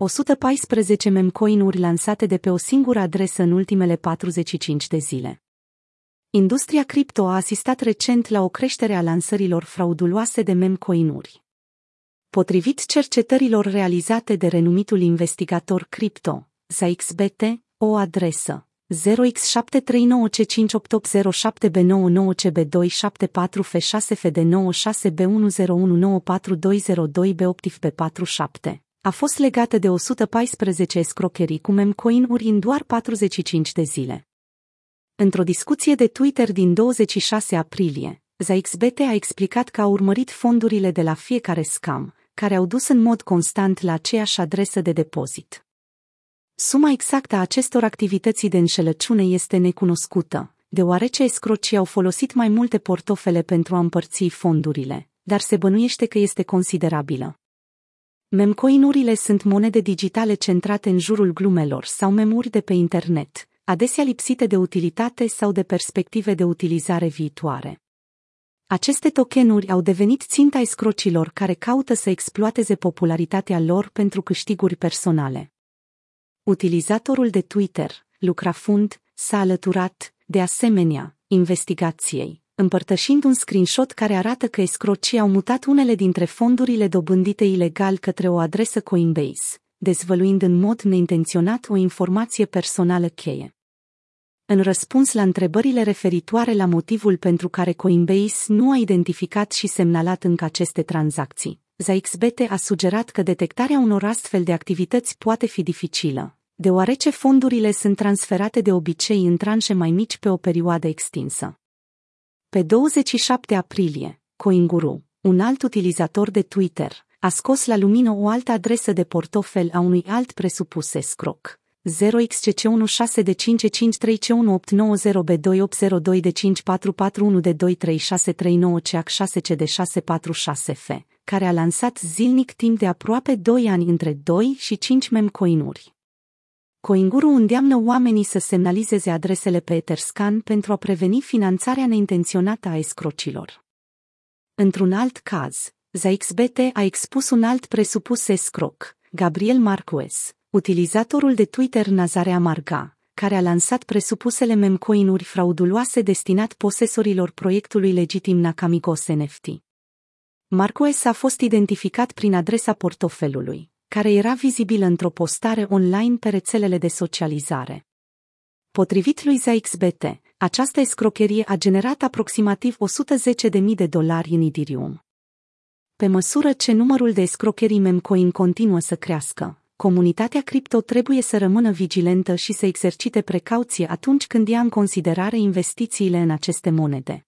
114 memecoin-uri lansate de pe o singură adresă în ultimele 45 de zile. Industria cripto a asistat recent la o creștere a lansărilor frauduloase de memecoin-uri. Potrivit cercetărilor realizate de renumitul investigator cripto, ZachXBT, o adresă 0x7395587B97F267P4F6F9B101942022B8F47 a fost legată de 114 escrocherii cu memecoin-uri în doar 45 de zile. Într-o discuție de Twitter din 26 aprilie, ZachXBT a explicat că a urmărit fondurile de la fiecare scam, care au dus în mod constant la aceeași adresă de depozit. Suma exactă a acestor activități de înșelăciune este necunoscută, deoarece escrocii au folosit mai multe portofele pentru a împărți fondurile, dar se bănuiește că este considerabilă. Memecoin-urile sunt monede digitale centrate în jurul glumelor sau memuri de pe internet, adesea lipsite de utilitate sau de perspective de utilizare viitoare. Aceste tokenuri au devenit ținta escrocilor care caută să exploateze popularitatea lor pentru câștiguri personale. Utilizatorul de Twitter, Lucrafund, s-a alăturat, de asemenea, investigației, împărtășind un screenshot care arată că escrocii au mutat unele dintre fondurile dobândite ilegal către o adresă Coinbase, dezvăluind în mod neintenționat o informație personală cheie. În răspuns la întrebările referitoare la motivul pentru care Coinbase nu a identificat și semnalat încă aceste tranzacții, ZachXBT a sugerat că detectarea unor astfel de activități poate fi dificilă, deoarece fondurile sunt transferate de obicei în tranșe mai mici pe o perioadă extinsă. Pe 27 aprilie, CoinGuru, un alt utilizator de Twitter, a scos la lumină o altă adresă de portofel a unui alt presupus escroc. 0x755353890B28028025441D23639CAC6CD646F, care a lansat zilnic timp de aproape 2 ani între 2 și 5 memecoin-uri. CoinGuru îndeamnă oamenii să semnalizeze adresele pe Etherscan pentru a preveni finanțarea neintenționată a escrocilor. Într-un alt caz, ZachXBT a expus un alt presupus escroc, Gabriel Marquez, utilizatorul de Twitter Nazarea Marga, care a lansat presupusele memecoin-uri frauduloase destinat posesorilor proiectului legitim Nakamigos NFT. Marquez a fost identificat prin adresa portofelului, care era vizibilă într-o postare online pe rețelele de socializare. Potrivit lui ZachXBT, această escrocherie a generat aproximativ $110.000 în Ethereum. Pe măsură ce numărul de escrocherii memecoin continuă să crească, comunitatea cripto trebuie să rămână vigilentă și să exercite precauție atunci când ia în considerare investițiile în aceste monede.